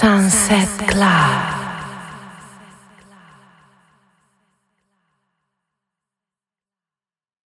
Sunset Club.